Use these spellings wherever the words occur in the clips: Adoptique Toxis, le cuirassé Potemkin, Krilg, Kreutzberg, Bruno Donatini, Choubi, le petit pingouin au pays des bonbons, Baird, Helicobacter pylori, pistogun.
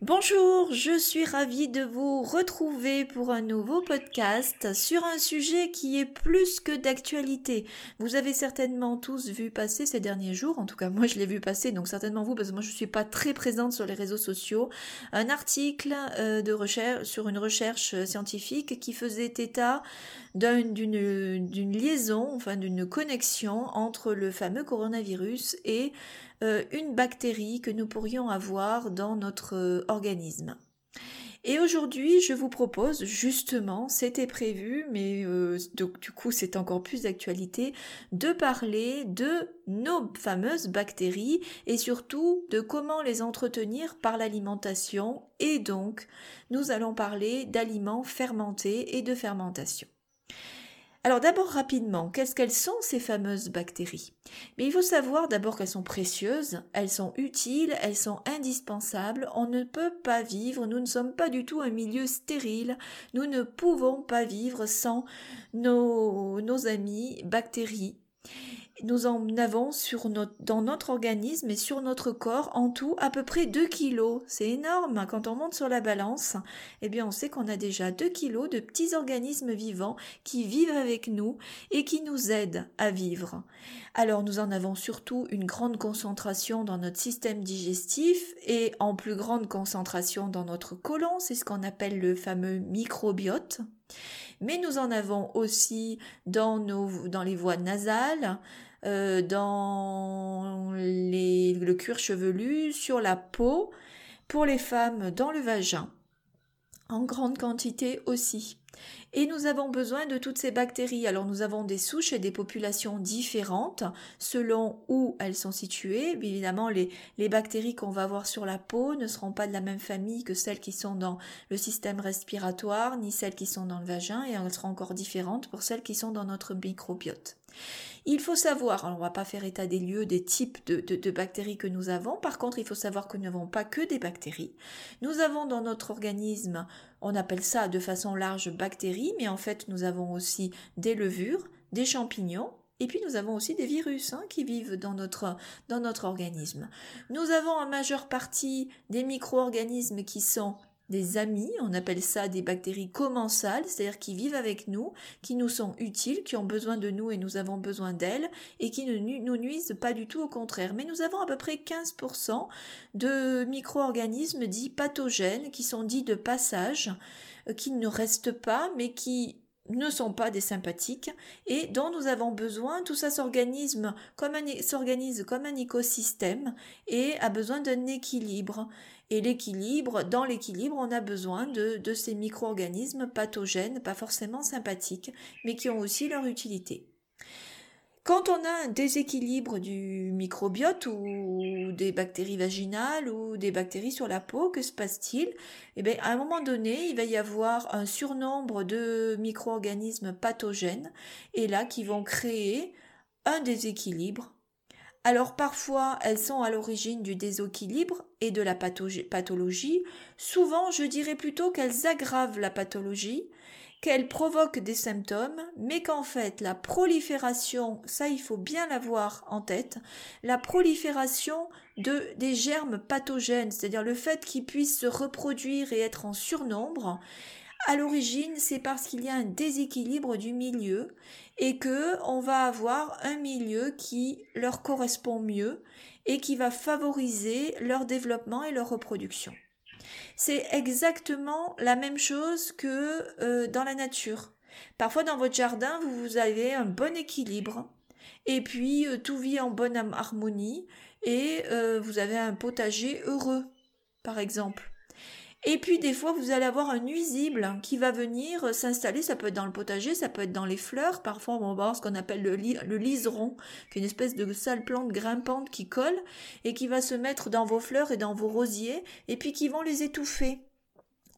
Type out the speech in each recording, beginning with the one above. Bonjour, je suis ravie de vous retrouver pour un nouveau podcast sur un sujet qui est plus que d'actualité. Vous avez certainement tous vu passer ces derniers jours, en tout cas moi je l'ai vu passer, donc certainement vous, parce que moi je suis pas très présente sur les réseaux sociaux, un article de recherche sur une recherche scientifique qui faisait état d'une liaison, enfin d'une connexion entre le fameux coronavirus et une bactérie que nous pourrions avoir dans notre organisme. Et aujourd'hui, je vous propose, justement, c'était prévu, mais donc, du coup c'est encore plus d'actualité, de parler de nos fameuses bactéries et surtout de comment les entretenir par l'alimentation. Et donc, nous allons parler d'aliments fermentés et de fermentation. Alors d'abord rapidement, quelles sont ces fameuses bactéries ? Mais il faut savoir d'abord qu'elles sont précieuses, elles sont utiles, elles sont indispensables, on ne peut pas vivre, nous ne sommes pas du tout un milieu stérile, nous ne pouvons pas vivre sans nos amis bactéries. Nous en avons dans notre organisme et sur notre corps en tout à peu près 2 kilos. C'est énorme. Quand on monte sur la balance, eh bien on sait qu'on a déjà 2 kilos de petits organismes vivants qui vivent avec nous et qui nous aident à vivre. Alors nous en avons surtout une grande concentration dans notre système digestif et en plus grande concentration dans notre côlon. C'est ce qu'on appelle le fameux microbiote. Mais nous en avons aussi dans les voies nasales, dans le cuir chevelu, sur la peau, pour les femmes dans le vagin, en grande quantité aussi. Et nous avons besoin de toutes ces bactéries. Alors nous avons des souches et des populations différentes selon où elles sont situées. Évidemment, les bactéries qu'on va avoir sur la peau ne seront pas de la même famille que celles qui sont dans le système respiratoire, ni celles qui sont dans le vagin, et elles seront encore différentes pour celles qui sont dans notre microbiote. Il faut savoir, alors on ne va pas faire état des lieux, des types de bactéries que nous avons. Par contre, il faut savoir que nous n'avons pas que des bactéries. Nous avons dans notre organisme, on appelle ça de façon large bactéries, mais en fait nous avons aussi des levures, des champignons, et puis nous avons aussi des virus qui vivent dans notre organisme. Nous avons en majeure partie des micro-organismes qui sont des amis, on appelle ça des bactéries commensales, c'est-à-dire qui vivent avec nous, qui nous sont utiles, qui ont besoin de nous et nous avons besoin d'elles, et qui ne nous nuisent pas du tout, au contraire. Mais nous avons à peu près 15% de micro-organismes dits pathogènes, qui sont dits de passage, qui ne restent pas, mais qui ne sont pas des sympathiques et dont nous avons besoin. Tout ça s'organise comme un écosystème et a besoin d'un équilibre. Et dans l'équilibre, on a besoin de ces micro-organismes pathogènes, pas forcément sympathiques, mais qui ont aussi leur utilité. Quand on a un déséquilibre du microbiote ou des bactéries vaginales ou des bactéries sur la peau, que se passe-t-il ? Eh bien, à un moment donné, il va y avoir un surnombre de micro-organismes pathogènes et là, qui vont créer un déséquilibre. Alors parfois, elles sont à l'origine du déséquilibre et de la pathologie. Souvent, je dirais plutôt qu'elles aggravent la pathologie, qu'elles provoquent des symptômes, mais qu'en fait, la prolifération, ça il faut bien l'avoir en tête, la prolifération des germes pathogènes, c'est-à-dire le fait qu'ils puissent se reproduire et être en surnombre, à l'origine, c'est parce qu'il y a un déséquilibre du milieu et que on va avoir un milieu qui leur correspond mieux et qui va favoriser leur développement et leur reproduction. C'est exactement la même chose que dans la nature. Parfois dans votre jardin, vous avez un bon équilibre et puis tout vit en bonne harmonie et vous avez un potager heureux, par exemple. Et puis des fois, vous allez avoir un nuisible qui va venir s'installer, ça peut être dans le potager, ça peut être dans les fleurs, parfois on va avoir ce qu'on appelle le liseron, qui est une espèce de sale plante grimpante qui colle et qui va se mettre dans vos fleurs et dans vos rosiers et puis qui vont les étouffer.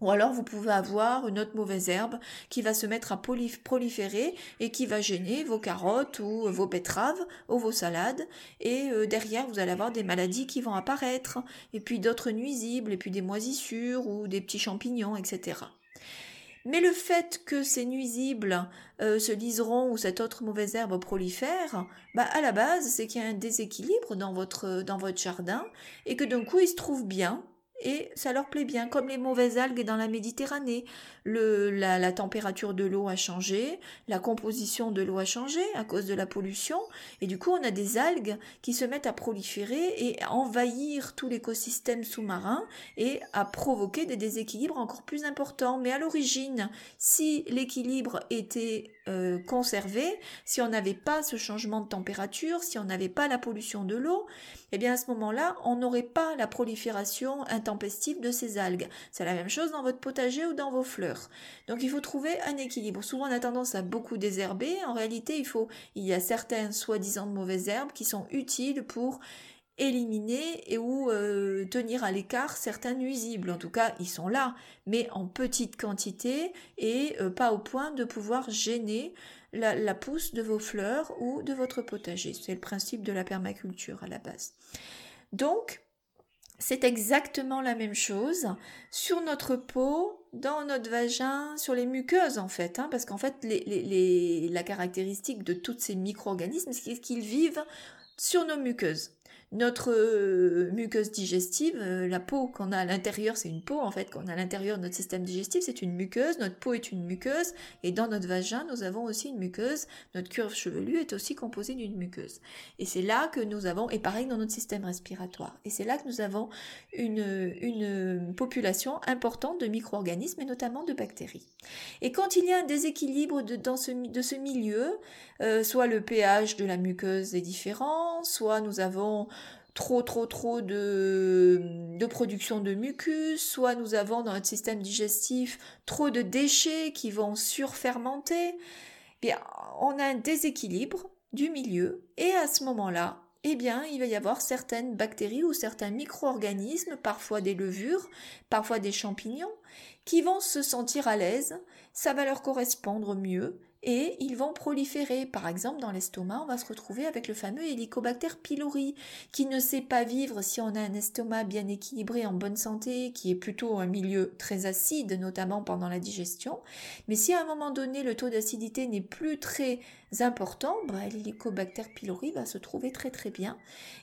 Ou alors vous pouvez avoir une autre mauvaise herbe qui va se mettre à proliférer et qui va gêner vos carottes ou vos betteraves ou vos salades. Et derrière, vous allez avoir des maladies qui vont apparaître et puis d'autres nuisibles et puis des moisissures ou des petits champignons, etc. Mais le fait que ces nuisibles, ce liseron ou cette autre mauvaise herbe prolifère, bah à la base, c'est qu'il y a un déséquilibre dans votre jardin et que d'un coup, il se trouve bien. et ça leur plaît bien, comme les mauvaises algues dans la Méditerranée. La température de l'eau a changé, la composition de l'eau a changé à cause de la pollution, et du coup on a des algues qui se mettent à proliférer et à envahir tout l'écosystème sous-marin et à provoquer des déséquilibres encore plus importants. Mais à l'origine, si l'équilibre était conservé, si on n'avait pas ce changement de température, si on n'avait pas la pollution de l'eau, eh bien à ce moment-là, on n'aurait pas la prolifération intempestive de ces algues. C'est la même chose dans votre potager ou dans vos fleurs. Donc il faut trouver un équilibre. Souvent on a tendance à beaucoup désherber. En réalité, il y a certaines soi-disant de mauvaises herbes qui sont utiles pour éliminer ou tenir à l'écart certains nuisibles. En tout cas, ils sont là, mais en petite quantité et pas au point de pouvoir gêner la pousse de vos fleurs ou de votre potager. C'est le principe de la permaculture à la base. Donc, c'est exactement la même chose sur notre peau, dans notre vagin, sur les muqueuses en fait, parce qu'en fait, la caractéristique de tous ces micro-organismes, c'est qu'ils vivent sur nos muqueuses. Notre muqueuse digestive, la peau qu'on a à l'intérieur, c'est une peau en fait qu'on a à l'intérieur de notre système digestif, c'est une muqueuse, notre peau est une muqueuse, et dans notre vagin, nous avons aussi une muqueuse, notre cuir chevelu est aussi composé d'une muqueuse. Et c'est là que nous avons, et pareil dans notre système respiratoire, et c'est là que nous avons une population importante de micro-organismes, et notamment de bactéries. Et quand il y a un déséquilibre de ce milieu, soit le pH de la muqueuse est différent, soit nous avons trop de production de mucus, soit nous avons dans notre système digestif trop de déchets qui vont surfermenter, bien, on a un déséquilibre du milieu et à ce moment-là, eh bien, il va y avoir certaines bactéries ou certains micro-organismes, parfois des levures, parfois des champignons, qui vont se sentir à l'aise, ça va leur correspondre mieux. Et ils vont proliférer. Par exemple, dans l'estomac, on va se retrouver avec le fameux Helicobacter pylori, qui ne sait pas vivre si on a un estomac bien équilibré, en bonne santé, qui est plutôt un milieu très acide, notamment pendant la digestion. Mais si à un moment donné, le taux d'acidité n'est plus très important, l'Helicobacter pylori va se trouver très très bien.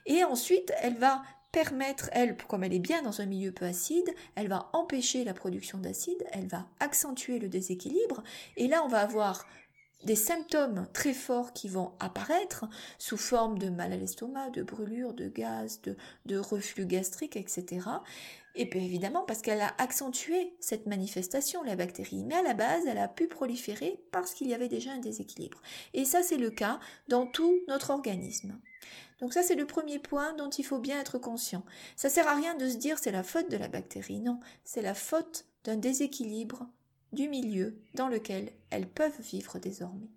Et ensuite, elle va permettre, comme elle est bien dans un milieu peu acide, elle va empêcher la production d'acide, elle va accentuer le déséquilibre. Et là, on va avoir des symptômes très forts qui vont apparaître sous forme de mal à l'estomac, de brûlures, de gaz, de reflux gastrique, etc. Et bien évidemment, parce qu'elle a accentué cette manifestation, la bactérie. Mais à la base, elle a pu proliférer parce qu'il y avait déjà un déséquilibre. Et ça, c'est le cas dans tout notre organisme. Donc ça, c'est le premier point dont il faut bien être conscient. Ça ne sert à rien de se dire c'est la faute de la bactérie. Non, c'est la faute d'un déséquilibre du milieu dans lequel elles peuvent vivre désormais.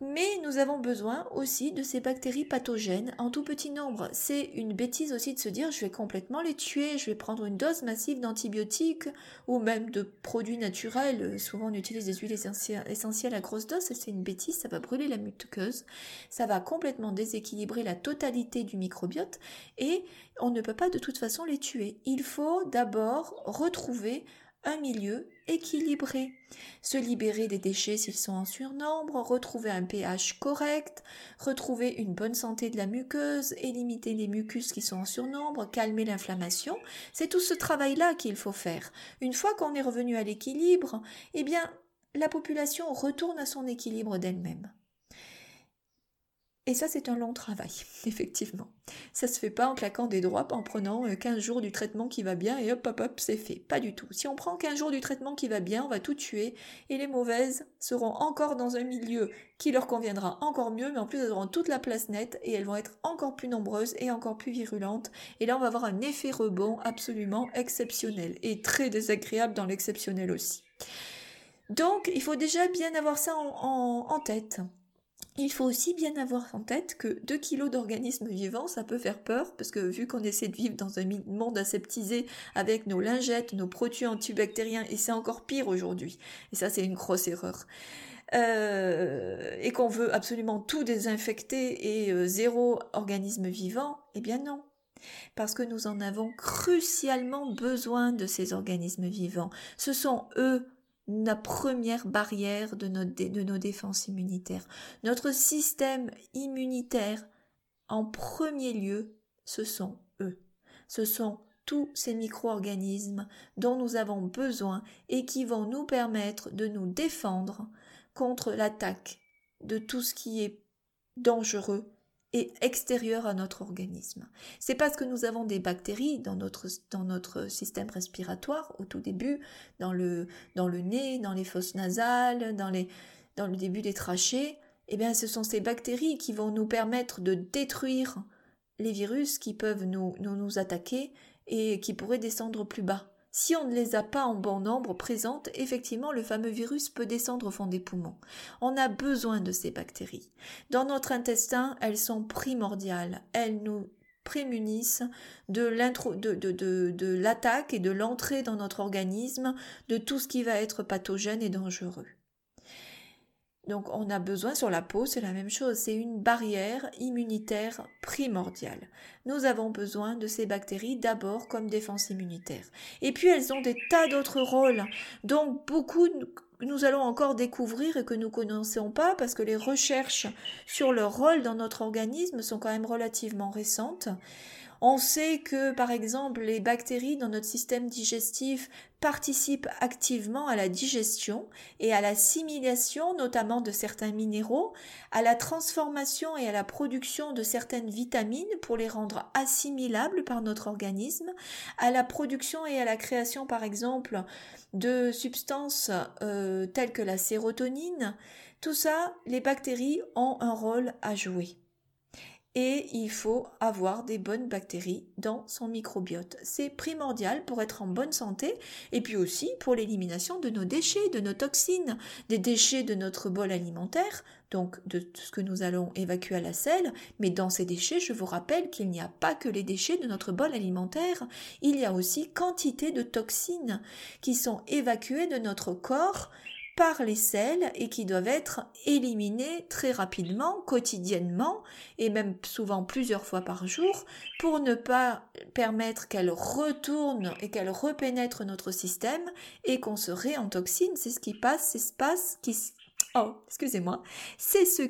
Mais nous avons besoin aussi de ces bactéries pathogènes en tout petit nombre. C'est une bêtise aussi de se dire je vais complètement les tuer, je vais prendre une dose massive d'antibiotiques ou même de produits naturels. Souvent on utilise des huiles essentielles à grosse dose, c'est une bêtise, ça va brûler la muqueuse, ça va complètement déséquilibrer la totalité du microbiote et on ne peut pas de toute façon les tuer. Il faut d'abord retrouver un milieu équilibré, se libérer des déchets s'ils sont en surnombre, retrouver un pH correct, retrouver une bonne santé de la muqueuse, éliminer les mucus qui sont en surnombre, calmer l'inflammation. C'est tout ce travail-là qu'il faut faire. Une fois qu'on est revenu à l'équilibre, eh bien, la population retourne à son équilibre d'elle-même. Et ça, c'est un long travail, effectivement. Ça se fait pas en claquant des doigts, en prenant 15 jours du traitement qui va bien et hop, hop, hop, c'est fait. Pas du tout. Si on prend 15 jours du traitement qui va bien, on va tout tuer et les mauvaises seront encore dans un milieu qui leur conviendra encore mieux, mais en plus, elles auront toute la place nette et elles vont être encore plus nombreuses et encore plus virulentes. Et là, on va avoir un effet rebond absolument exceptionnel et très désagréable dans l'exceptionnel aussi. Donc, il faut déjà bien avoir ça en tête. Il faut aussi bien avoir en tête que 2 kilos d'organismes vivants, ça peut faire peur, parce que vu qu'on essaie de vivre dans un monde aseptisé avec nos lingettes, nos produits antibactériens, et c'est encore pire aujourd'hui. Et ça, c'est une grosse erreur. Et qu'on veut absolument tout désinfecter et zéro organisme vivant, eh bien non. Parce que nous en avons crucialement besoin de ces organismes vivants. Ce sont eux, la première barrière de nos défenses immunitaires. Notre système immunitaire, en premier lieu, ce sont eux. Ce sont tous ces micro-organismes dont nous avons besoin et qui vont nous permettre de nous défendre contre l'attaque de tout ce qui est dangereux et extérieur à notre organisme. C'est parce que nous avons des bactéries dans notre système respiratoire au tout début, dans le nez, dans les fosses nasales, dans le début des trachées, eh bien ce sont ces bactéries qui vont nous permettre de détruire les virus qui peuvent nous attaquer et qui pourraient descendre plus bas. Si on ne les a pas en bon nombre présentes, effectivement, le fameux virus peut descendre au fond des poumons. On a besoin de ces bactéries. Dans notre intestin, elles sont primordiales. Elles nous prémunissent de l'attaque et de l'entrée dans notre organisme de tout ce qui va être pathogène et dangereux. Donc on a besoin sur la peau, c'est la même chose, c'est une barrière immunitaire primordiale. Nous avons besoin de ces bactéries d'abord comme défense immunitaire. Et puis elles ont des tas d'autres rôles, dont beaucoup nous allons encore découvrir et que nous ne connaissons pas parce que les recherches sur leur rôle dans notre organisme sont quand même relativement récentes. On sait que, par exemple, les bactéries dans notre système digestif participent activement à la digestion et à l'assimilation, notamment de certains minéraux, à la transformation et à la production de certaines vitamines pour les rendre assimilables par notre organisme, à la production et à la création, par exemple, de substances telles que la sérotonine. Tout ça, les bactéries ont un rôle à jouer. Et il faut avoir des bonnes bactéries dans son microbiote. C'est primordial pour être en bonne santé et puis aussi pour l'élimination de nos déchets, de nos toxines, des déchets de notre bol alimentaire, donc de tout ce que nous allons évacuer à la selle. Mais dans ces déchets, je vous rappelle qu'il n'y a pas que les déchets de notre bol alimentaire. Il y a aussi quantité de toxines qui sont évacuées de notre corps par les selles et qui doivent être éliminées très rapidement, quotidiennement et même souvent plusieurs fois par jour pour ne pas permettre qu'elles retournent et qu'elles repénètrent notre système et qu'on se réintoxine. C'est ce qui passe, c'est ce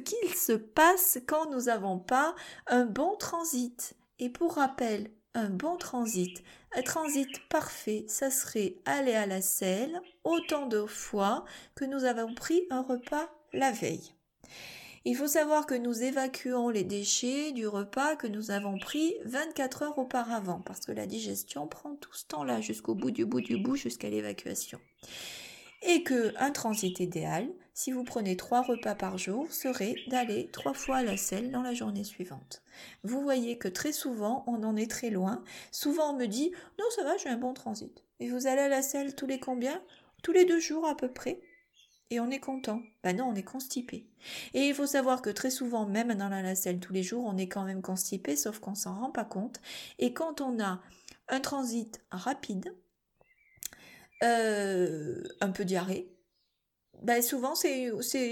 qu'il se passe quand nous n'avons pas un bon transit. Et pour rappel, un bon transit, un transit parfait, ça serait aller à la selle autant de fois que nous avons pris un repas la veille. Il faut savoir que nous évacuons les déchets du repas que nous avons pris 24 heures auparavant, parce que la digestion prend tout ce temps-là, jusqu'au bout, jusqu'à l'évacuation. Et qu'un transit idéal, si vous prenez 3 repas par jour, serait d'aller 3 fois à la selle dans la journée suivante. Vous voyez que très souvent, on en est très loin. Souvent, on me dit « Non, ça va, j'ai un bon transit. » Et vous allez à la selle tous les combien ? Tous les 2 jours à peu près. Et on est content. Ben non, on est constipé. Et il faut savoir que très souvent, même dans la selle tous les jours, on est quand même constipé, sauf qu'on s'en rend pas compte. Et quand on a un transit rapide, un peu diarrhée, ben souvent c'est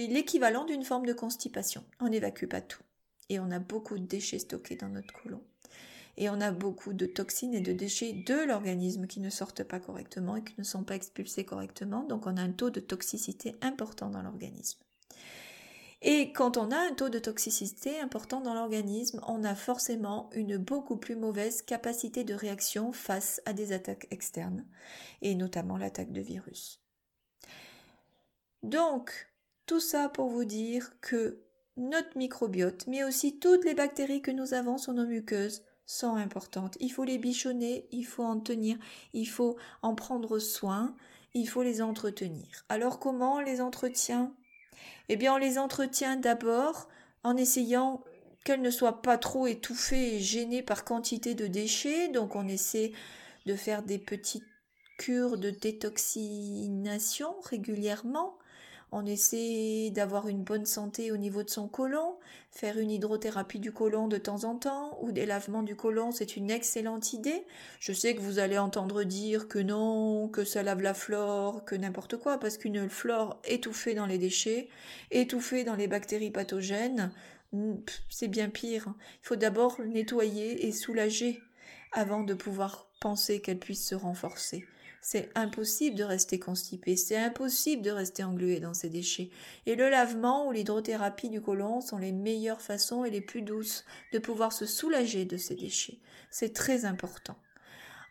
l'équivalent d'une forme de constipation. On n'évacue pas tout et on a beaucoup de déchets stockés dans notre côlon et on a beaucoup de toxines et de déchets de l'organisme qui ne sortent pas correctement et qui ne sont pas expulsés correctement, donc on a un taux de toxicité important dans l'organisme. Et quand on a un taux de toxicité important dans l'organisme, on a forcément une beaucoup plus mauvaise capacité de réaction face à des attaques externes, et notamment l'attaque de virus. Donc, tout ça pour vous dire que notre microbiote, mais aussi toutes les bactéries que nous avons sur nos muqueuses, sont importantes. Il faut les bichonner, il faut en tenir, il faut en prendre soin, il faut les entretenir. Alors comment on les entretient ? Eh bien, on les entretient d'abord en essayant qu'elles ne soient pas trop étouffées et gênées par quantité de déchets. Donc, on essaie de faire des petites cures de détoxination régulièrement. On essaie d'avoir une bonne santé au niveau de son côlon, faire une hydrothérapie du côlon de temps en temps ou des lavements du côlon, c'est une excellente idée. Je sais que vous allez entendre dire que non, que ça lave la flore, que n'importe quoi, parce qu'une flore étouffée dans les déchets, étouffée dans les bactéries pathogènes, c'est bien pire. Il faut d'abord nettoyer et soulager avant de pouvoir penser qu'elle puisse se renforcer. C'est impossible de rester constipé, c'est impossible de rester englué dans ces déchets. Et le lavement ou l'hydrothérapie du côlon sont les meilleures façons et les plus douces de pouvoir se soulager de ces déchets. C'est très important.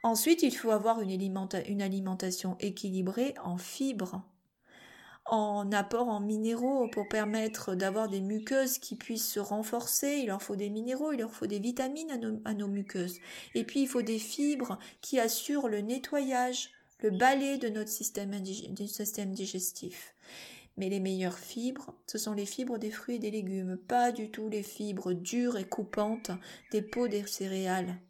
Ensuite, il faut avoir une alimentation équilibrée en fibres, en apport en minéraux pour permettre d'avoir des muqueuses qui puissent se renforcer. Il leur faut des minéraux, il leur faut des vitamines à nos muqueuses. Et puis, il faut des fibres qui assurent le nettoyage, le balai de notre système digestif. Mais les meilleures fibres, ce sont les fibres des fruits et des légumes, pas du tout les fibres dures et coupantes des peaux des céréales.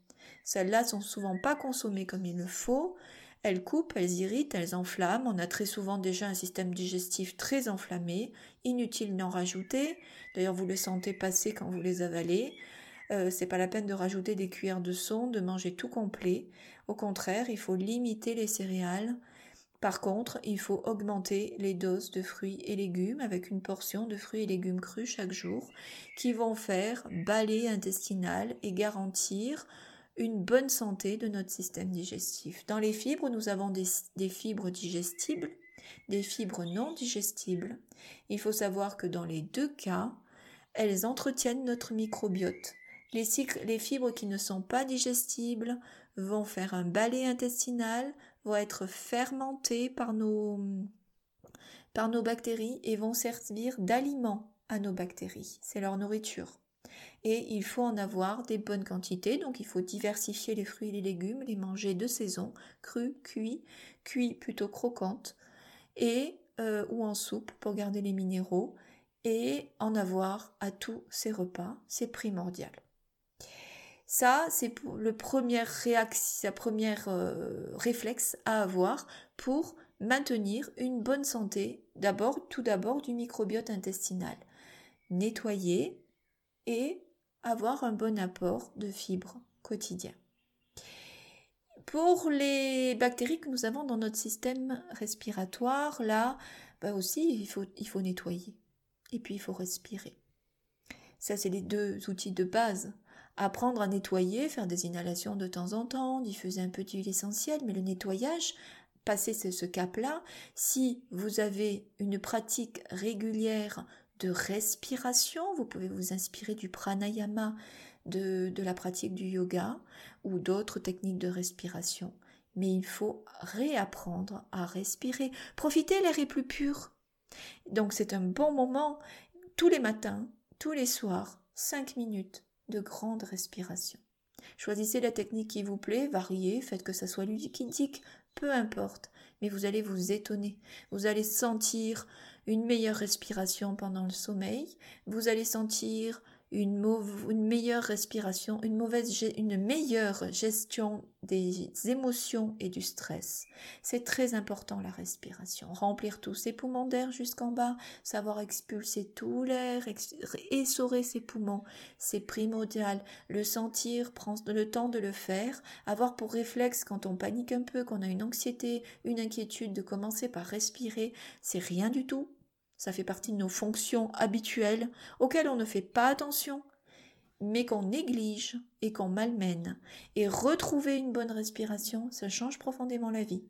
Celles-là sont souvent pas consommées comme il le faut. Elles coupent, elles irritent, elles enflamment. On a très souvent déjà un système digestif très enflammé. Inutile d'en rajouter. D'ailleurs, vous le sentez passer quand vous les avalez. C'est pas la peine de rajouter des cuillères de sonde, de manger tout complet. Au contraire, il faut limiter les céréales. Par contre, il faut augmenter les doses de fruits et légumes avec une portion de fruits et légumes crus chaque jour qui vont faire balai intestinal et garantir une bonne santé de notre système digestif. Dans les fibres, nous avons des fibres digestibles, des fibres non digestibles. Il faut savoir que dans les deux cas, elles entretiennent notre microbiote. Les fibres qui ne sont pas digestibles vont faire un balai intestinal, vont être fermentées par nos bactéries et vont servir d'aliments à nos bactéries. C'est leur nourriture. Et il faut en avoir des bonnes quantités, donc il faut diversifier les fruits et les légumes, les manger de saison, crus, cuits plutôt croquantes, ou en soupe pour garder les minéraux, et en avoir à tous ces repas, c'est primordial. Ça, c'est la première réflexe à avoir pour maintenir une bonne santé, tout d'abord du microbiote intestinal. Nettoyer et avoir un bon apport de fibres quotidien. Pour les bactéries que nous avons dans notre système respiratoire, là aussi, il faut nettoyer et puis il faut respirer. Ça, c'est les deux outils de base. Apprendre à nettoyer, faire des inhalations de temps en temps, diffuser un peu d'huile essentielle, mais le nettoyage, passer ce cap-là, si vous avez une pratique régulière de respiration, vous pouvez vous inspirer du pranayama, de la pratique du yoga ou d'autres techniques de respiration. Mais il faut réapprendre à respirer. Profitez, l'air est plus pur. Donc c'est un bon moment, tous les matins, tous les soirs, 5 minutes de grande respiration. Choisissez la technique qui vous plaît, variez, faites que ça soit ludique, peu importe, mais vous allez vous étonner. Vous allez sentir une meilleure respiration pendant le sommeil, vous allez sentir une meilleure gestion des émotions et du stress. C'est très important la respiration. Remplir tous ses poumons d'air jusqu'en bas, savoir expulser tout l'air, essorer ses poumons, c'est primordial. Le sentir, prendre le temps de le faire, avoir pour réflexe quand on panique un peu, qu'on a une anxiété, une inquiétude, de commencer par respirer, c'est rien du tout. Ça fait partie de nos fonctions habituelles auxquelles on ne fait pas attention, mais qu'on néglige et qu'on malmène. Et retrouver une bonne respiration, ça change profondément la vie.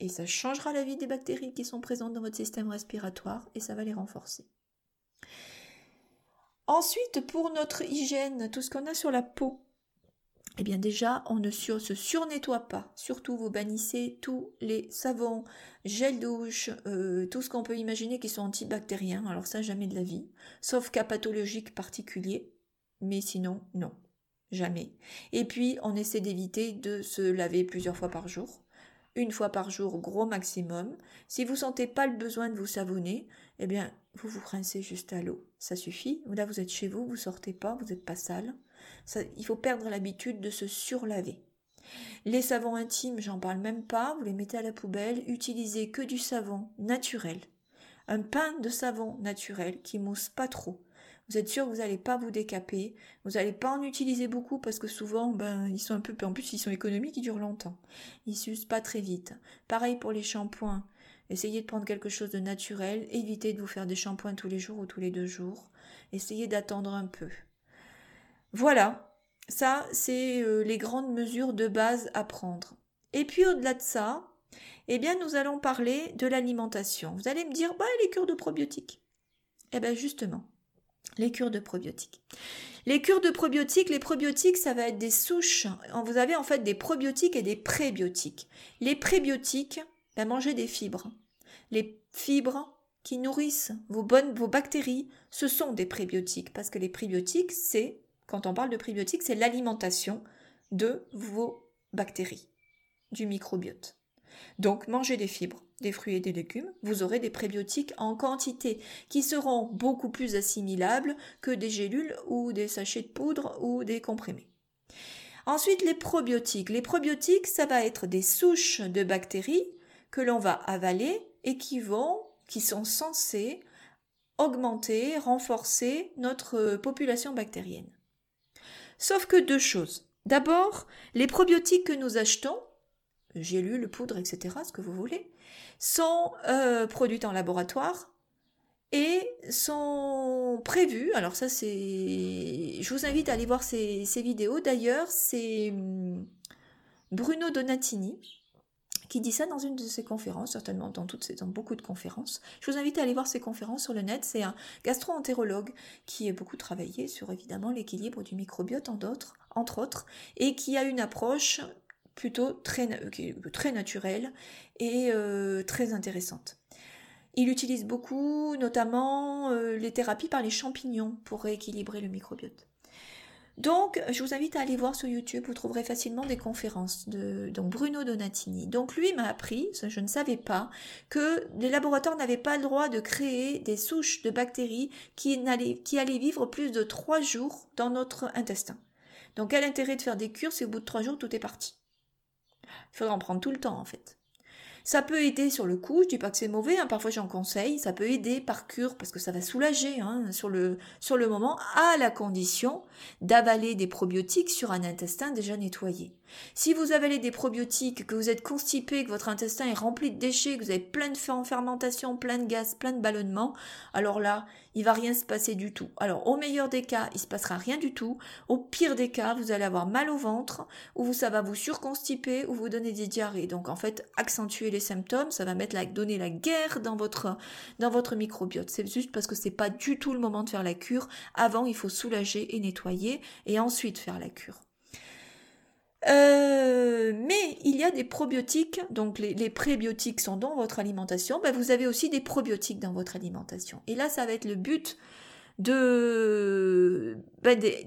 Et ça changera la vie des bactéries qui sont présentes dans votre système respiratoire et ça va les renforcer. Ensuite, pour notre hygiène, tout ce qu'on a sur la peau, eh bien déjà, on ne se surnettoie pas. Surtout, vous bannissez tous les savons, gel douche, tout ce qu'on peut imaginer qui sont antibactériens. Alors ça, jamais de la vie. Sauf cas pathologique particulier. Mais sinon, non. Jamais. Et puis, on essaie d'éviter de se laver plusieurs fois par jour. Une fois par jour, gros maximum. Si vous ne sentez pas le besoin de vous savonner, eh bien, vous vous rincez juste à l'eau. Ça suffit. Là, vous êtes chez vous, vous ne sortez pas, vous n'êtes pas sale. Ça, il faut perdre l'habitude de se surlaver. Les savons intimes, j'en parle même pas, vous les mettez à la poubelle, utilisez que du savon naturel. Un pain de savon naturel qui mousse pas trop. Vous êtes sûr que vous n'allez pas vous décaper, vous n'allez pas en utiliser beaucoup parce que souvent, ils sont un peu... En plus, ils sont économiques, ils durent longtemps. Ils s'usent pas très vite. Pareil pour les shampoings. Essayez de prendre quelque chose de naturel, évitez de vous faire des shampoings tous les jours ou tous les 2 jours. Essayez d'attendre un peu. Voilà, ça c'est les grandes mesures de base à prendre. Et puis au-delà de ça, eh bien nous allons parler de l'alimentation. Vous allez me dire, les cures de probiotiques. Eh bien justement, Les cures de probiotiques. Les cures de probiotiques, les probiotiques, ça va être des souches. Vous avez en fait des probiotiques et des prébiotiques. Les prébiotiques, mangez des fibres. Les fibres qui nourrissent vos bactéries, ce sont des prébiotiques. Parce que les prébiotiques, quand on parle de prébiotiques, c'est l'alimentation de vos bactéries, du microbiote. Donc, mangez des fibres, des fruits et des légumes, vous aurez des prébiotiques en quantité qui seront beaucoup plus assimilables que des gélules ou des sachets de poudre ou des comprimés. Ensuite, les probiotiques. Les probiotiques, ça va être des souches de bactéries que l'on va avaler et qui sont censées augmenter, renforcer notre population bactérienne. Sauf que deux choses. D'abord, les probiotiques que nous achetons, gélules, poudre, etc., ce que vous voulez, sont produites en laboratoire et sont prévues. Alors ça, je vous invite à aller voir ces vidéos. D'ailleurs, c'est Bruno Donatini qui dit ça dans une de ses conférences, certainement dans beaucoup de conférences. Je vous invite à aller voir ses conférences sur le net. C'est un gastro-entérologue qui a beaucoup travaillé sur, évidemment, l'équilibre du microbiote, entre autres, et qui a une approche plutôt très naturelle et très intéressante. Il utilise beaucoup, notamment, les thérapies par les champignons pour rééquilibrer le microbiote. Donc, je vous invite à aller voir sur YouTube, vous trouverez facilement des conférences donc Bruno Donatini. Donc, lui m'a appris, je ne savais pas, que les laboratoires n'avaient pas le droit de créer des souches de bactéries qui allaient vivre plus de 3 jours dans notre intestin. Donc, quel intérêt de faire des cures si au bout de 3 jours, tout est parti ? Il faudra en prendre tout le temps en fait. Ça peut aider sur le coup, je ne dis pas que c'est mauvais, parfois j'en conseille, ça peut aider par cure parce que ça va soulager sur le moment, à la condition d'avaler des probiotiques sur un intestin déjà nettoyé. Si vous avalez des probiotiques, que vous êtes constipé, que votre intestin est rempli de déchets, que vous avez plein de fermentation, plein de gaz, plein de ballonnements, alors là, il ne va rien se passer du tout. Alors au meilleur des cas, il ne se passera rien du tout. Au pire des cas, vous allez avoir mal au ventre, ou ça va vous surconstiper, ou vous donner des diarrhées. Donc en fait, accentuer les symptômes, ça va donner la guerre dans votre microbiote. C'est juste parce que c'est pas du tout le moment de faire la cure. Avant, il faut soulager et nettoyer et ensuite faire la cure. Mais il y a des probiotiques, donc les prébiotiques sont dans votre alimentation, vous avez aussi des probiotiques dans votre alimentation. Et là, ça va être le but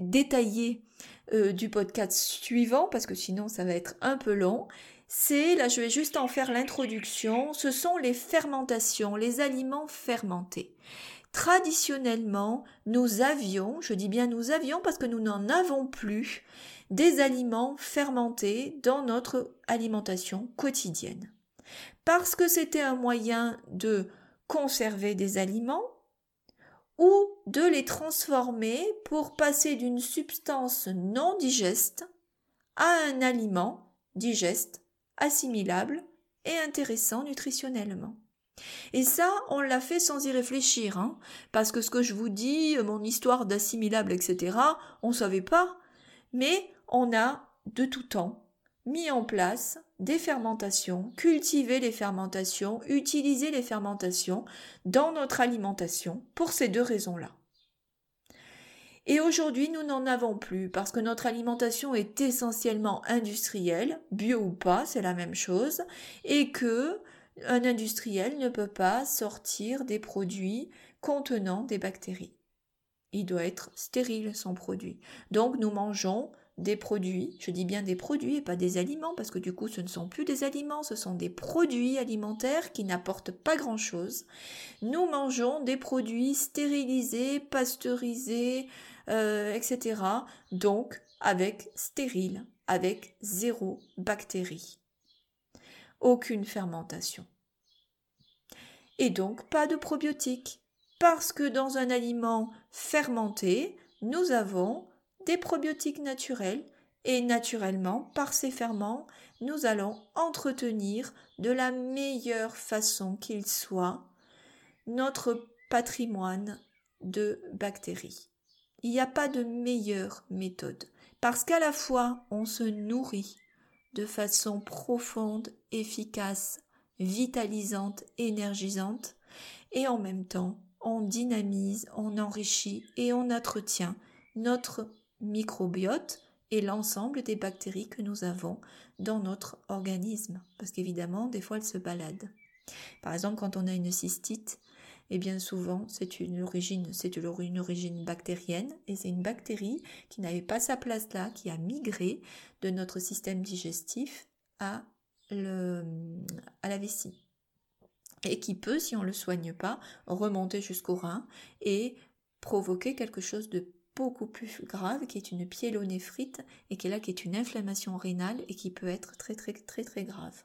détaillé du podcast suivant, parce que sinon ça va être un peu long. Là je vais juste en faire l'introduction, ce sont les fermentations, les aliments fermentés. Traditionnellement, nous avions, je dis bien nous avions parce que nous n'en avons plus, des aliments fermentés dans notre alimentation quotidienne. Parce que c'était un moyen de conserver des aliments ou de les transformer pour passer d'une substance non digeste à un aliment digeste, assimilable et intéressant nutritionnellement. Et ça, on l'a fait sans y réfléchir, parce que ce que je vous dis, mon histoire d'assimilable, etc., on ne savait pas, mais on a, de tout temps, mis en place des fermentations, cultivé les fermentations, utilisé les fermentations dans notre alimentation pour ces deux raisons-là. Et aujourd'hui, nous n'en avons plus, parce que notre alimentation est essentiellement industrielle, bio ou pas, c'est la même chose, et que un industriel ne peut pas sortir des produits contenant des bactéries. Il doit être stérile, son produit. Donc, nous mangeons des produits, je dis bien des produits et pas des aliments, parce que du coup, ce ne sont plus des aliments, ce sont des produits alimentaires qui n'apportent pas grand-chose. Nous mangeons des produits stérilisés, pasteurisés, etc. Donc, avec zéro bactérie. Aucune fermentation. Et donc, pas de probiotiques. Parce que dans un aliment fermenté, nous avons des probiotiques naturels. Et naturellement, par ces ferments, nous allons entretenir de la meilleure façon qu'il soit notre patrimoine de bactéries. Il n'y a pas de meilleure méthode. Parce qu'à la fois, on se nourrit de façon profonde, efficace, vitalisante, énergisante, et en même temps, on dynamise, on enrichit et on entretient notre microbiote et l'ensemble des bactéries que nous avons dans notre organisme. Parce qu'évidemment, des fois, elles se baladent. Par exemple, quand on a une cystite, et bien souvent, c'est une origine bactérienne, et c'est une bactérie qui n'avait pas sa place là, qui a migré de notre système digestif à la vessie. Et qui peut, si on ne le soigne pas, remonter jusqu'au rein et provoquer quelque chose de beaucoup plus grave, qui est une pyélonéphrite, et qui est une inflammation rénale, et qui peut être très très très très grave.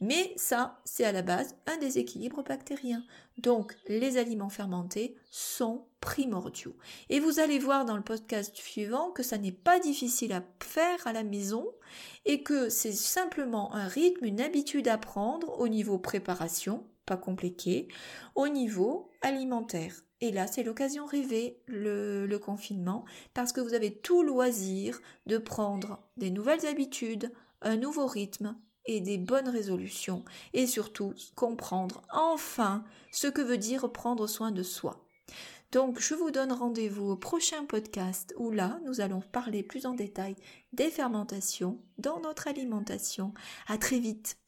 Mais ça, c'est à la base un déséquilibre bactérien. Donc, les aliments fermentés sont primordiaux. Et vous allez voir dans le podcast suivant que ça n'est pas difficile à faire à la maison, et que c'est simplement un rythme, une habitude à prendre au niveau préparation, pas compliqué, au niveau alimentaire. Et là, c'est l'occasion rêvée, le confinement, parce que vous avez tout loisir de prendre des nouvelles habitudes, un nouveau rythme et des bonnes résolutions. Et surtout, comprendre enfin ce que veut dire prendre soin de soi. Donc, je vous donne rendez-vous au prochain podcast où là, nous allons parler plus en détail des fermentations dans notre alimentation. À très vite.